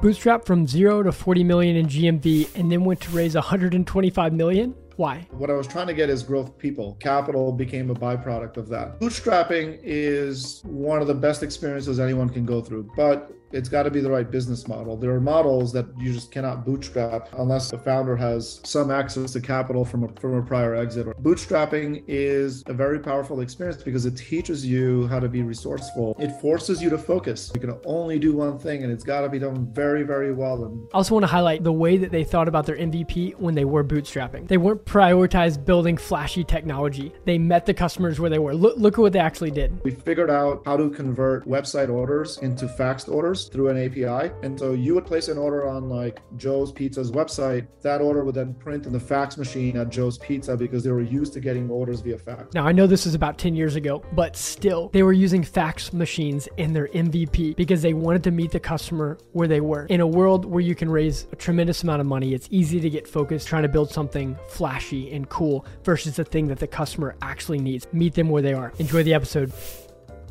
Bootstrapped from zero to 40 million in GMV and then went to raise 125 million? Why? What I was trying to get is growth people. Capital became a byproduct of that. Bootstrapping is one of the best experiences anyone can go through, but it's got to be the right business model. There are models that you just cannot bootstrap unless the founder has some access to capital from a prior exit. Bootstrapping is a very powerful experience because it teaches you how to be resourceful. It forces you to focus. You can only do one thing and it's got to be done very, very well. I also want to highlight the way that they thought about their MVP when they were bootstrapping. They weren't prioritized building flashy technology. They met the customers where they were. Look at what they actually did. We figured out how to convert website orders into faxed orders through an API. And so you would place an order on like Joe's Pizza's website. That order would then print in the fax machine at Joe's Pizza because they were used to getting orders via fax. Now, I know this is about 10 years ago, but still they were using fax machines in their MVP because they wanted to meet the customer where they were. In a world where you can raise a tremendous amount of money, it's easy to get focused trying to build something flashy and cool versus the thing that the customer actually needs. Meet them where they are. Enjoy the episode.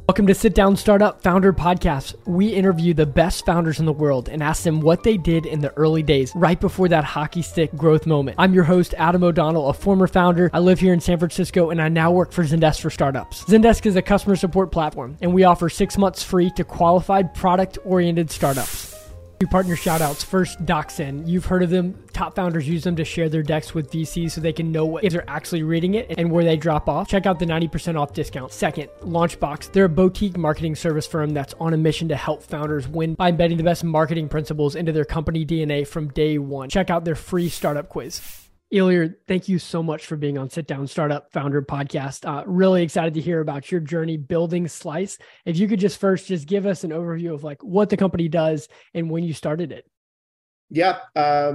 Welcome to Sit Down Startup Founder Podcast. We interview the best founders in the world and ask them what they did in the early days, right before that hockey stick growth moment. I'm your host, Adam O'Donnell, a former founder. I live here in San Francisco, and I now work for Zendesk for Startups. Zendesk is a customer support platform, and we offer 6 months free to qualified product-oriented startups. Two partner shoutouts. First, DocSend. You've heard of them. Top founders use them to share their decks with VCs so they can know what if they're actually reading it and where they drop off. Check out the 90% off discount. Second, Launch Box. They're a boutique marketing service firm that's on a mission to help founders win by embedding the best marketing principles into their company DNA from day one. Check out their free startup quiz. Ilir, thank you so much for being on Sit Down Startup Founder Podcast. Really excited to hear about your journey building Slice. If you could just first just give us an overview of like what the company does and when you started it. Yeah,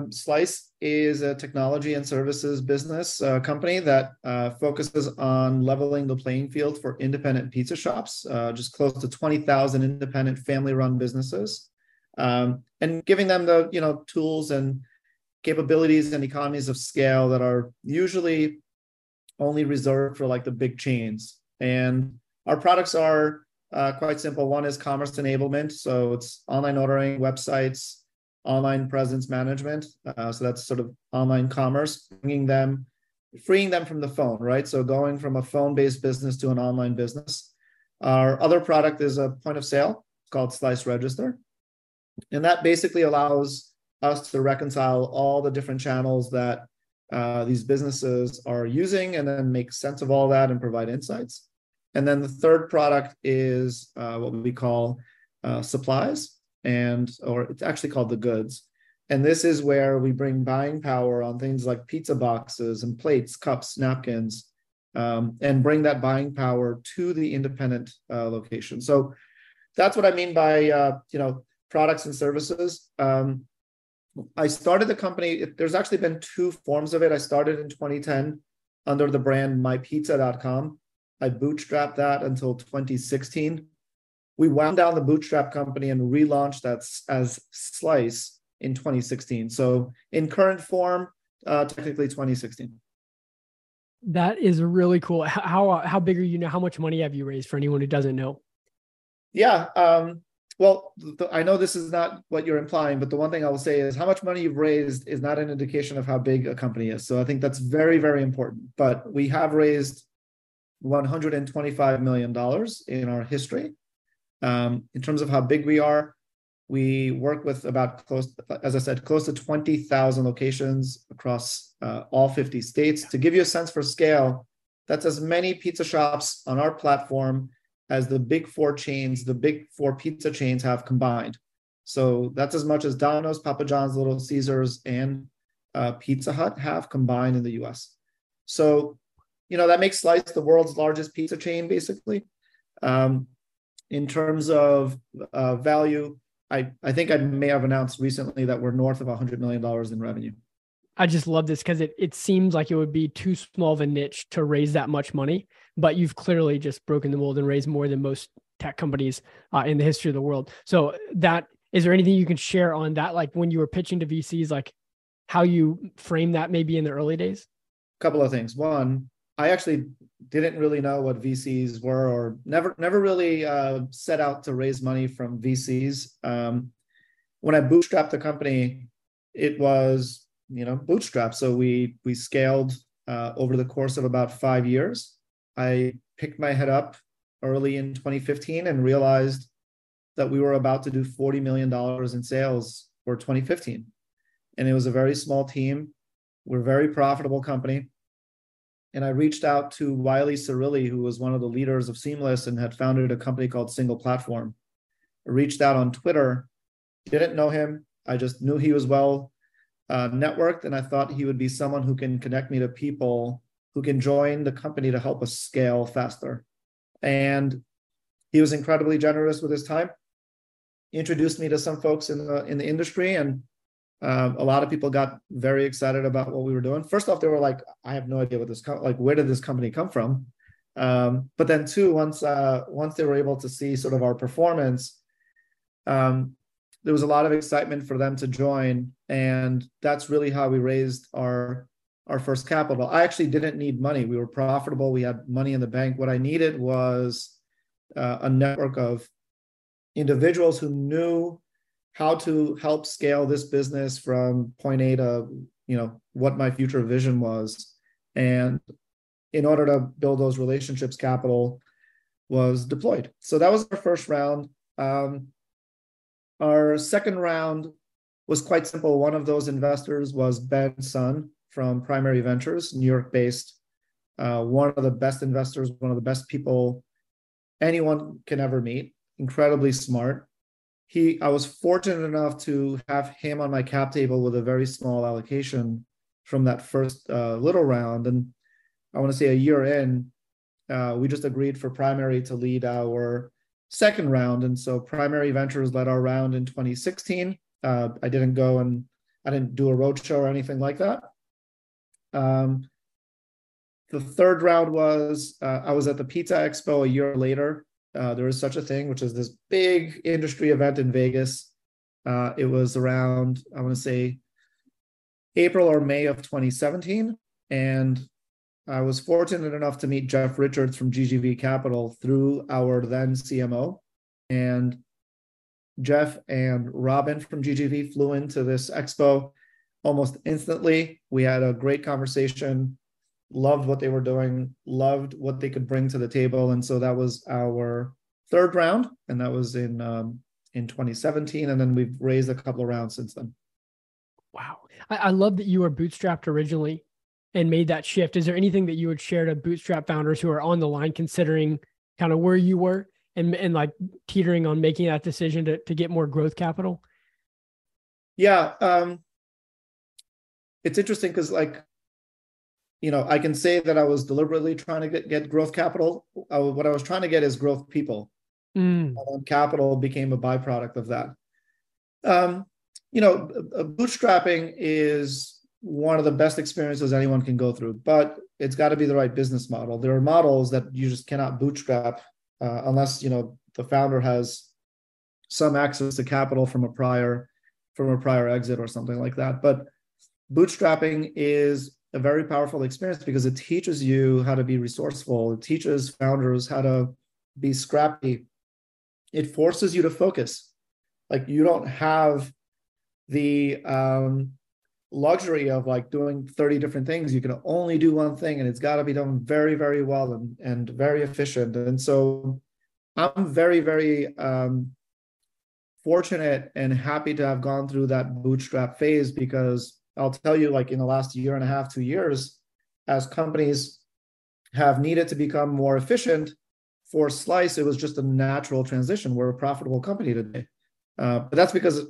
Slice is a technology and services business company that focuses on leveling the playing field for independent pizza shops, just close to 20,000 independent family-run businesses, and giving them the tools and capabilities and economies of scale that are usually only reserved for like the big chains. And our products are quite simple. One is commerce enablement. So it's online ordering, websites, online presence management. So that's sort of online commerce, freeing them from the phone, right? So going from a phone-based business to an online business. Our other product is a point of sale called Slice Register. And that basically allows us to reconcile all the different channels that these businesses are using and then make sense of all that and provide insights. And then the third product is what we call supplies, or it's actually called the goods. And this is where we bring buying power on things like pizza boxes and plates, cups, napkins, and bring that buying power to the independent location. So that's what I mean by products and services. I started the company. There's actually been two forms of it. I started in 2010 under the brand mypizza.com. I bootstrapped that until 2016. We wound down the bootstrap company and relaunched that as Slice in 2016. So in current form, technically 2016. That is really cool. How big are you now? How much money have you raised for anyone who doesn't know? Yeah. Well, I know this is not what you're implying, but the one thing I will say is how much money you've raised is not an indication of how big a company is. So I think that's very, very important. But we have raised $125 million in our history. In terms of how big we are, we work with close to 20,000 locations across all 50 states. To give you a sense for scale, that's as many pizza shops on our platform as the big four pizza chains have combined. So that's as much as Domino's, Papa John's, Little Caesars, and Pizza Hut have combined in the U.S. So, that makes Slice the world's largest pizza chain, basically. In terms of value, I think I may have announced recently that we're north of $100 million in revenue. I just love this because it seems like it would be too small of a niche to raise that much money, but you've clearly just broken the mold and raised more than most tech companies in the history of the world. So is there anything you can share on that? Like when you were pitching to VCs, like how you frame that maybe in the early days? A couple of things. One, I actually didn't really know what VCs were or never really set out to raise money from VCs. When I bootstrapped the company, it was, bootstrapped. So we scaled over the course of about 5 years. I picked my head up early in 2015 and realized that we were about to do $40 million in sales for 2015. And it was a very small team. We're a very profitable company. And I reached out to Wiley Cirilli, who was one of the leaders of Seamless and had founded a company called Single Platform. I reached out on Twitter, didn't know him. I just knew he was well networked. And I thought he would be someone who can connect me to people who can join the company to help us scale faster. And he was incredibly generous with his time. He introduced me to some folks in the industry, and a lot of people got very excited about what we were doing. First off, they were like, I have no idea what where did this company come from? But then two, once they were able to see sort of our performance, there was a lot of excitement for them to join. And that's really how we raised our first capital. I actually didn't need money. We were profitable. We had money in the bank. What I needed was a network of individuals who knew how to help scale this business from point A to, what my future vision was. And in order to build those relationships, capital was deployed. So that was our first round. Our second round was quite simple. One of those investors was Ben Sun from Primary Ventures, New York-based, one of the best investors, one of the best people anyone can ever meet, incredibly smart. I was fortunate enough to have him on my cap table with a very small allocation from that first little round. And I want to say a year in, we just agreed for Primary to lead our second round. And so Primary Ventures led our round in 2016. I didn't do a roadshow or anything like that. The third round was, I was at the Pizza Expo a year later. There is such a thing, which is this big industry event in Vegas. It was around, I want to say, April or May of 2017. And I was fortunate enough to meet Jeff Richards from GGV Capital through our then CMO. And Jeff and Robin from GGV flew into this expo almost instantly. We had a great conversation. Loved what they were doing, loved what they could bring to the table. And so that was our third round, and that was in 2017. And then we've raised a couple of rounds since then. Wow. I love that you were bootstrapped originally and made that shift. Is there anything that you would share to bootstrap founders who are on the line considering kind of where you were and like teetering on making that decision to get more growth capital? Yeah. It's interesting because I can say that I was deliberately trying to get growth capital. What I was trying to get is growth people. And capital became a byproduct of that. Bootstrapping is one of the best experiences anyone can go through, but it's got to be the right business model. There are models that you just cannot bootstrap unless, the founder has some access to capital from a prior exit or something like that. But bootstrapping is a very powerful experience because it teaches you how to be resourceful. It teaches founders how to be scrappy. It forces you to focus. You don't have the luxury of doing 30 different things. You can only do one thing, and it's got to be done very, very well and very efficient. And so I'm very, very fortunate and happy to have gone through that bootstrap phase because I'll tell you, in the last year and a half, 2 years, as companies have needed to become more efficient, for Slice, it was just a natural transition. We're a profitable company today. But that's because,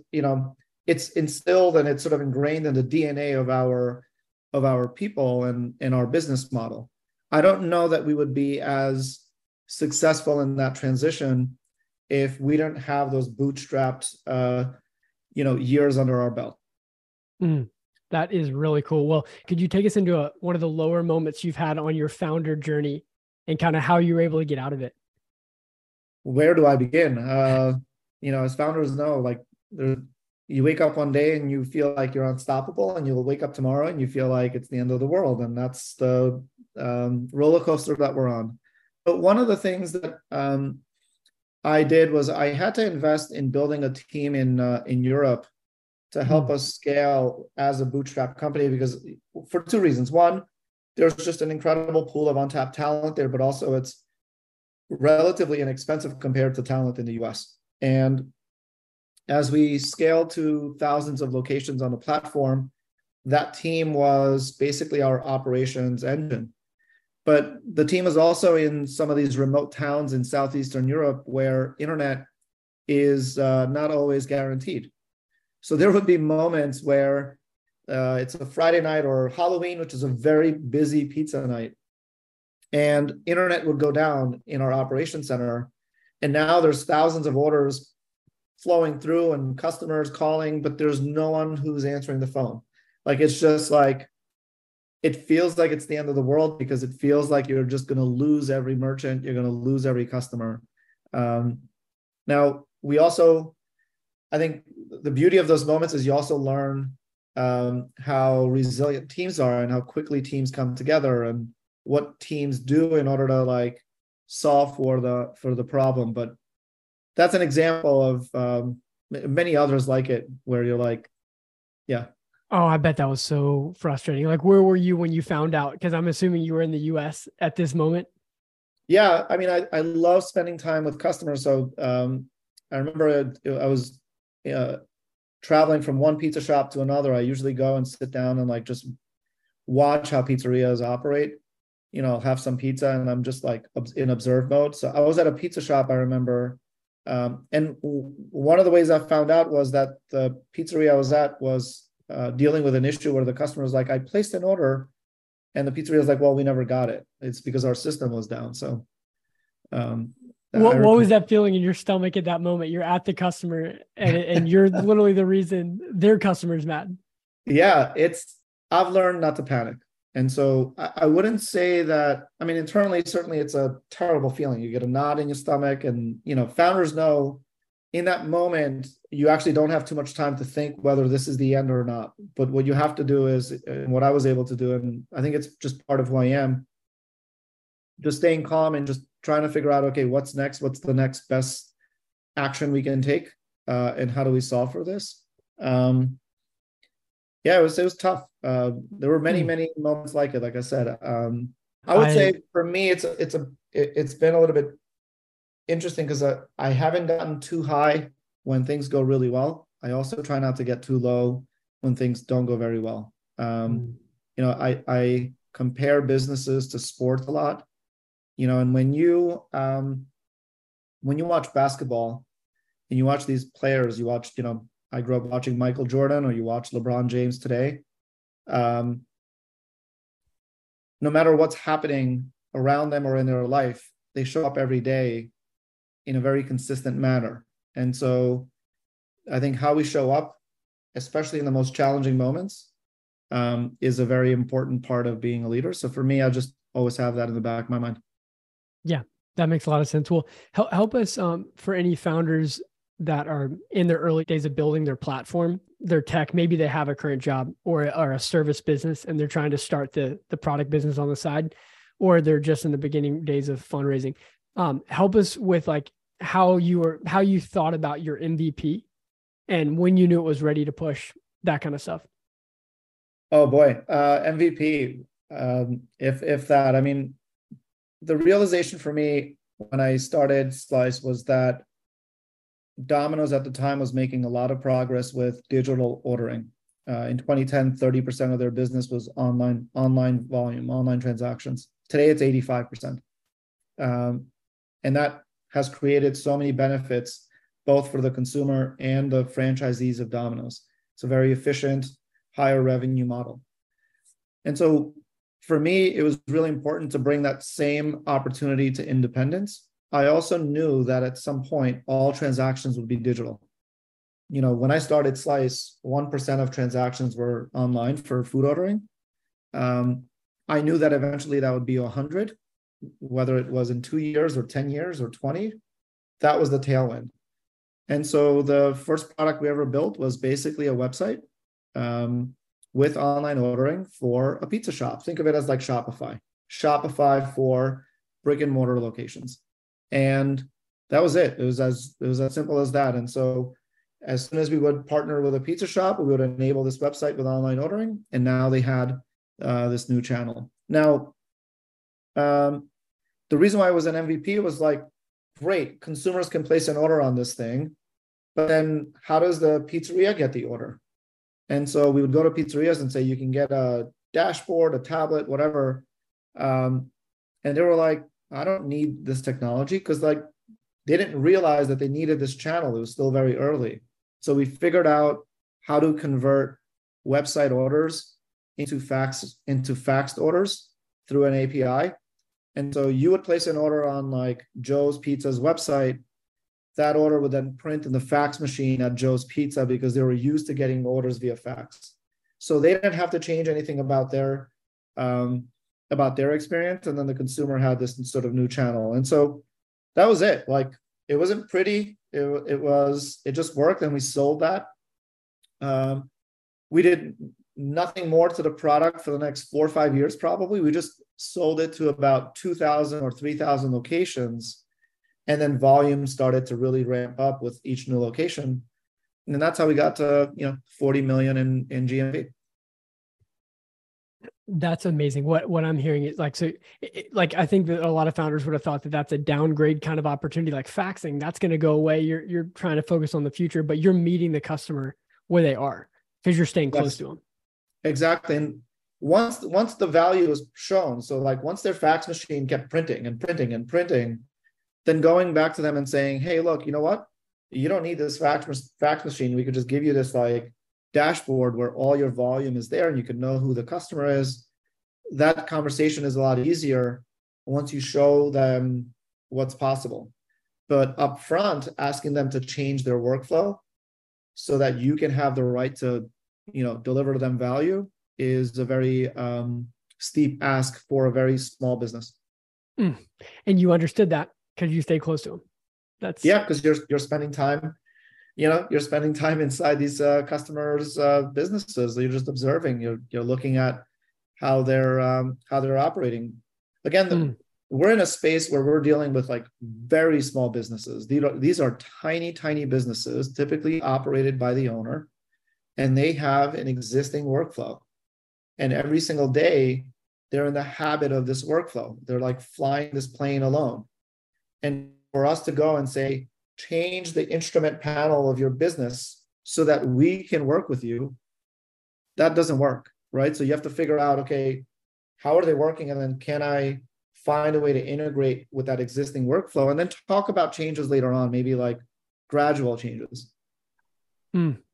it's instilled and it's sort of ingrained in the DNA of our people and our business model. I don't know that we would be as successful in that transition if we didn't have those bootstrapped, years under our belt. Mm. That is really cool. Well, could you take us into one of the lower moments you've had on your founder journey and kind of how you were able to get out of it? Where do I begin? As founders know, you wake up one day and you feel like you're unstoppable, and you'll wake up tomorrow and you feel like it's the end of the world. And that's the roller coaster that we're on. But one of the things that I did was I had to invest in building a team in Europe to help us scale as a bootstrap company, because for two reasons. One, there's just an incredible pool of untapped talent there, but also it's relatively inexpensive compared to talent in the US. And as we scaled to thousands of locations on the platform, that team was basically our operations engine. But the team is also in some of these remote towns in Southeastern Europe where internet is not always guaranteed. So there would be moments where it's a Friday night or Halloween, which is a very busy pizza night, and internet would go down in our operations center. And now there's thousands of orders flowing through and customers calling, but there's no one who's answering the phone. Like, it's just like, it feels like it's the end of the world, because it feels like you're just going to lose every merchant. You're going to lose every customer. Now, we also, I think the beauty of those moments is you also learn how resilient teams are and how quickly teams come together and what teams do in order to like solve for the problem. But that's an example of many others like it, where you're like, yeah. Oh, I bet that was so frustrating. Like, where were you when you found out? Because I'm assuming you were in the U.S. at this moment. Yeah. I mean, I love spending time with customers. So I remember I was traveling from one pizza shop to another. I usually go and sit down and like just watch how pizzerias operate. You know, I'll have some pizza and I'm just like in observe mode. So I was at a pizza shop, I remember. And one of the ways I found out was that the pizzeria I was at was dealing with an issue where the customer was like, I placed an order, and the pizzeria was like, well, we never got it. It's because our system was down. So what was that feeling in your stomach at that moment? You're at the customer and you're literally the reason their customer's mad. Yeah, I've learned not to panic. And so I wouldn't say that, I mean, internally, certainly it's a terrible feeling. You get a knot in your stomach, and, you know, founders know in that moment, you actually don't have too much time to think whether this is the end or not. But what you have to do is, and what I was able to do, and I think it's just part of who I am, just staying calm and just trying to figure out, okay, what's next? What's the next best action we can take? And how do we solve for this? Yeah, it was tough. There were many, many moments like it. Like I said, I would say for me, it's been a little bit interesting because I haven't gotten too high when things go really well. I also try not to get too low when things don't go very well. You know, I compare businesses to sports a lot, you know, and when you watch basketball and you watch these players, you watch, you know, I grew up watching Michael Jordan, or you watch LeBron James today. No matter what's happening around them or in their life, they show up every day in a very consistent manner. And so I think how we show up, especially in the most challenging moments, is a very important part of being a leader. So for me, I just always have that in the back of my mind. Yeah, that makes a lot of sense. Well, help us for any founders that are in their early days of building their platform, their tech. Maybe they have a current job or a service business, and they're trying to start the product business on the side, or they're just in the beginning days of fundraising. Help us with like how you thought about your MVP and when you knew it was ready to push, that kind of stuff. Oh boy. MVP. If that, I mean, the realization for me when I started Slice was that Domino's at the time was making a lot of progress with digital ordering. In 2010, 30% of their business was online volume, online transactions. Today it's 85%. And that has created so many benefits, both for the consumer and the franchisees of Domino's. It's a very efficient, higher revenue model. And so for me, it was really important to bring that same opportunity to independence. I also knew that at some point, all transactions would be digital. You know, when I started Slice, 1% of transactions were online for food ordering. I knew that eventually that would be 100, whether it was in 2 years or 10 years or 20, that was the tailwind. And so the first product we ever built was basically a website with online ordering for a pizza shop. Think of it as like Shopify for brick and mortar locations. And that was it. It was as simple as that. And so as soon as we would partner with a pizza shop, we would enable this website with online ordering. And now they had this new channel. Now, the reason why it was an MVP was like, great, consumers can place an order on this thing, but then how does the pizzeria get the order? And so we would go to pizzerias and say, you can get a dashboard, a tablet, whatever. And they were like, I don't need this technology, because like they didn't realize that they needed this channel. It was still very early. So we figured out how to convert website orders into faxed orders through an API. And so you would place an order on like Joe's Pizza's website. That order would then print in the fax machine at Joe's Pizza, because they were used to getting orders via fax. So they didn't have to change anything about their experience. And then the consumer had this sort of new channel. And so that was it. Like, it wasn't pretty. It just worked, and we sold that. We did nothing more to the product for the next 4 or 5 years, probably. We just sold it to about 2,000 or 3,000 locations. And then volume started to really ramp up with each new location. And that's how we got to, you know, 40 million in GMV. That's amazing. What I'm hearing is like, so I think that a lot of founders would have thought that that's a downgrade kind of opportunity, like faxing, that's going to go away. You're trying to focus on the future, but you're meeting the customer where they are, because you're staying close to them. Exactly. And once the value is shown, so like once their fax machine kept printing and printing and printing, then going back to them and saying, hey, look, you know what? You don't need this fax machine. We could just give you this like dashboard where all your volume is there and you can know who the customer is. That conversation is a lot easier once you show them what's possible. But upfront, asking them to change their workflow so that you can have the right to, you know, deliver them value is a very steep ask for a very small business. Mm. And you understood that because you stay close to them. Because you're spending time. You know, you're spending time inside these customers' businesses. You're just observing. You're looking at how they're operating. Again, we're in a space where we're dealing with like very small businesses. These are tiny businesses, typically operated by the owner, and they have an existing workflow. And every single day, they're in the habit of this workflow. They're like flying this plane alone. And for us to go and say, change the instrument panel of your business so that we can work with you, that doesn't work, right? So you have to figure out, okay, how are they working? And then can I find a way to integrate with that existing workflow? And then talk about changes later on, maybe like gradual changes.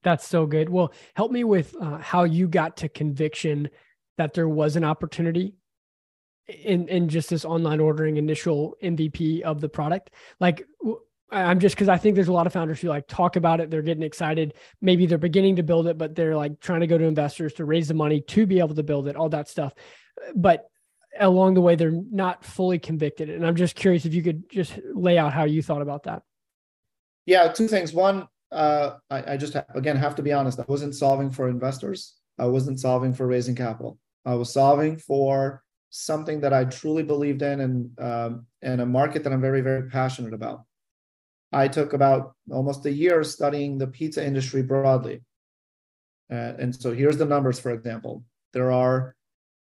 That's so good. Well, help me with how you got to conviction that there was an opportunity in just this online ordering initial MVP of the product. Like, I'm just, because I think there's a lot of founders who like talk about it. They're getting excited. Maybe they're beginning to build it, but they're like trying to go to investors to raise the money to be able to build it, all that stuff. But along the way, they're not fully convicted. And I'm just curious if you could just lay out how you thought about that. Yeah, two things. One, I just, again, have to be honest. I wasn't solving for investors. I wasn't solving for raising capital. I was solving for something that I truly believed in and a market that I'm very, very passionate about. I took about almost a year studying the pizza industry broadly. And so here's the numbers, for example. There are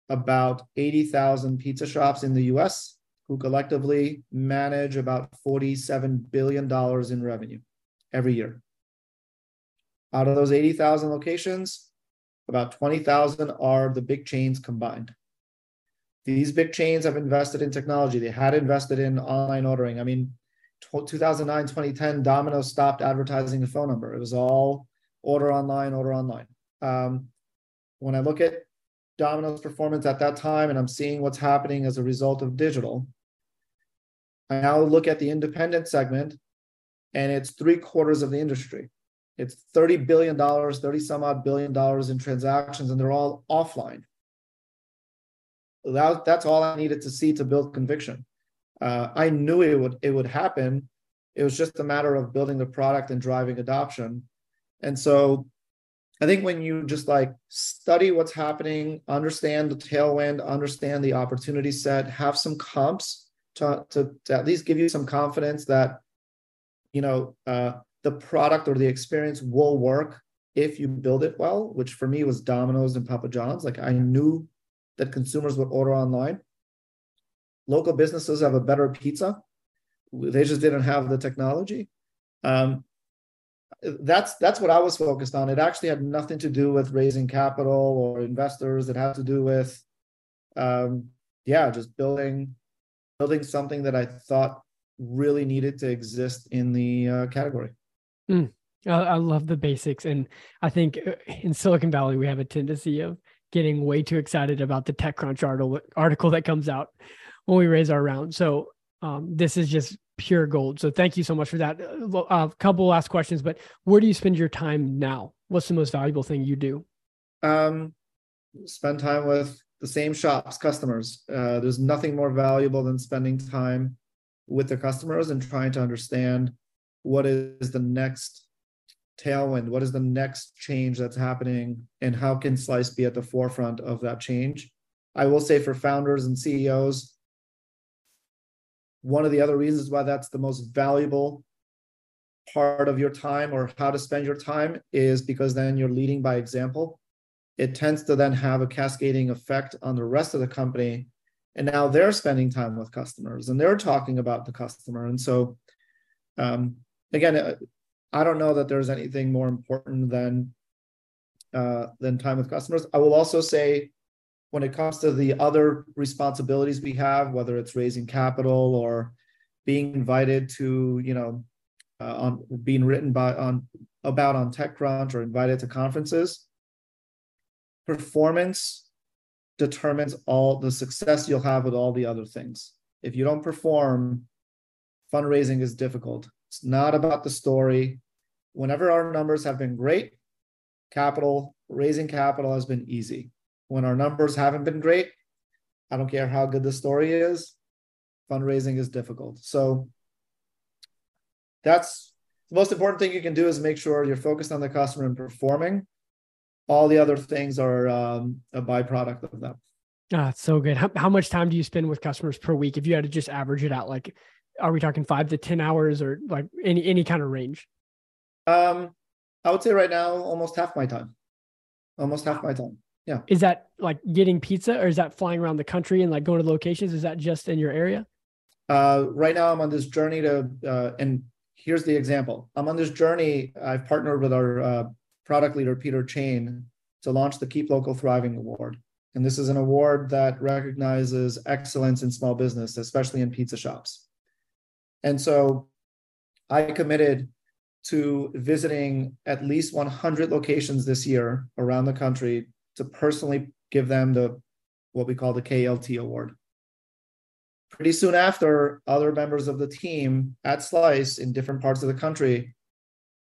about 80,000 pizza shops in the US who collectively manage about $47 billion in revenue every year. Out of those 80,000 locations, about 20,000 are the big chains combined. These big chains have invested in technology. They had invested in online ordering. I mean, 2009, 2010, Domino's stopped advertising the phone number. It was all order online, order online. When I look at Domino's performance at that time, and I'm seeing what's happening as a result of digital, I now look at the independent segment, and it's 3/4 of the industry. It's $30 billion, 30 some odd billion dollars in transactions, and they're all offline. That's all I needed to see to build conviction. I knew it would happen. It was just a matter of building the product and driving adoption. And so I think when you just like study what's happening, understand the tailwind, understand the opportunity set, have some comps to at least give you some confidence that the product or the experience will work if you build it well, which for me was Domino's and Papa John's. Like, I knew that consumers would order online. Local businesses have a better pizza. They just didn't have the technology. That's what I was focused on. It actually had nothing to do with raising capital or investors. It had to do with, just building something that I thought really needed to exist in the category. I love the basics. And I think in Silicon Valley, we have a tendency of getting way too excited about the TechCrunch article that comes out when we raise our round. So this is just pure gold. So thank you so much for that. A couple last questions, but where do you spend your time now? What's the most valuable thing you do? Spend time with the same shop's customers. There's nothing more valuable than spending time with the customers and trying to understand what is the next tailwind, what is the next change that's happening, and how can Slice be at the forefront of that change. I will say for founders and CEOs, one of the other reasons why that's the most valuable part of your time or how to spend your time is because then you're leading by example. It tends to then have a cascading effect on the rest of the company. And now they're spending time with customers and they're talking about the customer. And so, again, I don't know that there's anything more important than time with customers. I will also say, when it comes to the other responsibilities we have, whether it's raising capital or being invited to, being written about on TechCrunch or invited to conferences, performance determines all the success you'll have with all the other things. If you don't perform, fundraising is difficult. It's not about the story. Whenever our numbers have been great, raising capital has been easy. When our numbers haven't been great, I don't care how good the story is, fundraising is difficult. So that's the most important thing you can do, is make sure you're focused on the customer and performing. All the other things are a byproduct of that. That's so good. How much time do you spend with customers per week? If you had to just average it out, like, are we talking 5 to 10 hours, or like any kind of range? I would say right now, almost half my time. Yeah. Is that like getting pizza, or is that flying around the country and like going to locations? Is that just in your area? Right now I'm on this journey and here's the example. I'm on this journey. I've partnered with our product leader, Peter Chain, to launch the Keep Local Thriving Award. And this is an award that recognizes excellence in small business, especially in pizza shops. And so I committed to visiting at least 100 locations this year around the country to personally give them what we call the KLT award. Pretty soon after, other members of the team at Slice in different parts of the country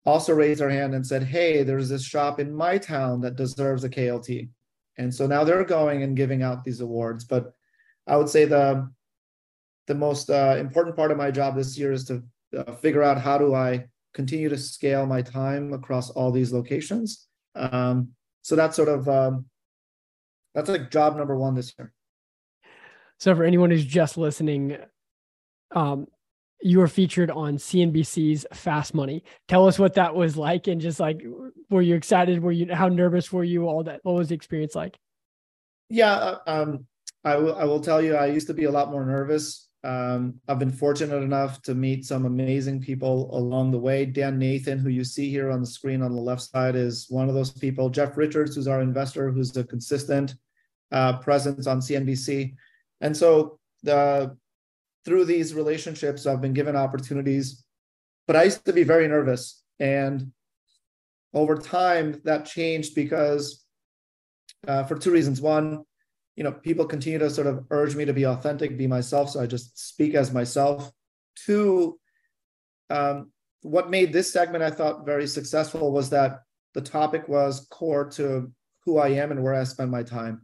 also raised their hand and said, hey, there's this shop in my town that deserves a KLT. And so now they're going and giving out these awards. But I would say the most important part of my job this year is to figure out, how do I continue to scale my time across all these locations? So that's sort of, that's like job number one this year. So for anyone who's just listening, you were featured on CNBC's Fast Money. Tell us what that was like, and just like, were you excited? How nervous were you? All that? What was the experience like? Yeah, I will tell you, I used to be a lot more nervous. I've been fortunate enough to meet some amazing people along the way. Dan Nathan, who you see here on the screen on the left side, is one of those people. Jeff Richards, who's our investor, who's a consistent presence on CNBC. And so through these relationships, I've been given opportunities, but I used to be very nervous. And over time, that changed because for two reasons. One, people continue to sort of urge me to be authentic, be myself. So I just speak as myself. Two, what made this segment, I thought, very successful was that the topic was core to who I am and where I spend my time.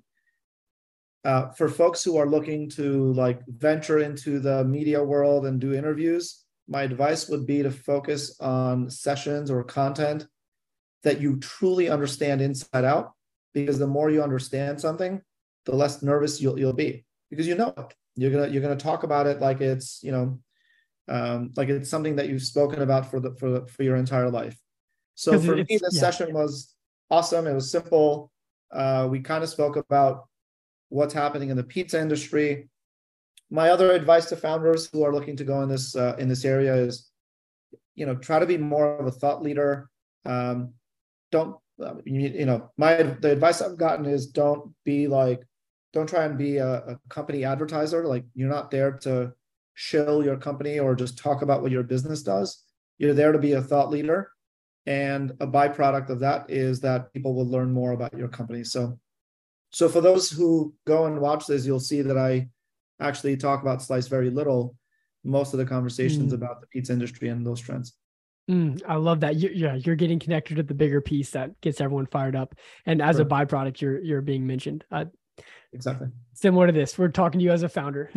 For folks who are looking to venture into the media world and do interviews, my advice would be to focus on sessions or content that you truly understand inside out, because the more you understand something, the less nervous you'll be, because you're gonna talk about it like it's Like it's something that you've spoken about for your entire life. So for me, this session was awesome. It was simple. We kind of spoke about what's happening in the pizza industry. My other advice to founders who are looking to go in this area is, you know, try to be more of a thought leader. The advice I've gotten is don't try and be a company advertiser. Like, you're not there to shill your company or just talk about what your business does. You're there to be a thought leader. And a byproduct of that is that people will learn more about your company. So for those who go and watch this, you'll see that I actually talk about Slice very little. Most of the conversations about the pizza industry and those trends. I love that. You're getting connected to the bigger piece that gets everyone fired up. And as a byproduct, you're being mentioned. Exactly. Similar to this, we're talking to you as a founder.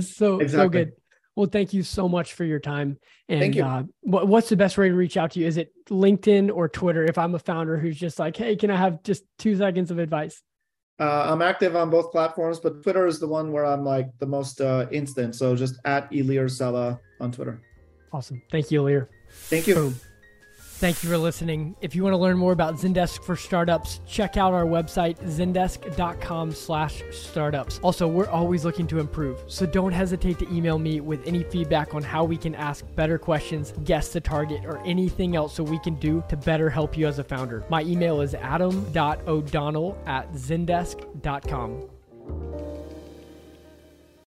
So good. Well, thank you so much for your time. And thank you. What's the best way to reach out to you? Is it LinkedIn or Twitter? If I'm a founder who's just like, hey, can I have just 2 seconds of advice? I'm active on both platforms, but Twitter is the one where I'm like the most instant. So just at Ilir Sela on Twitter. Awesome. Thank you, Ilir. Thank you. Boom. Thank you for listening. If you want to learn more about Zendesk for startups, check out our website, zendesk.com/startups. Also, we're always looking to improve, so don't hesitate to email me with any feedback on how we can ask better questions, guess the target, or anything else so we can do to better help you as a founder. My email is adam.o'donnell@zendesk.com.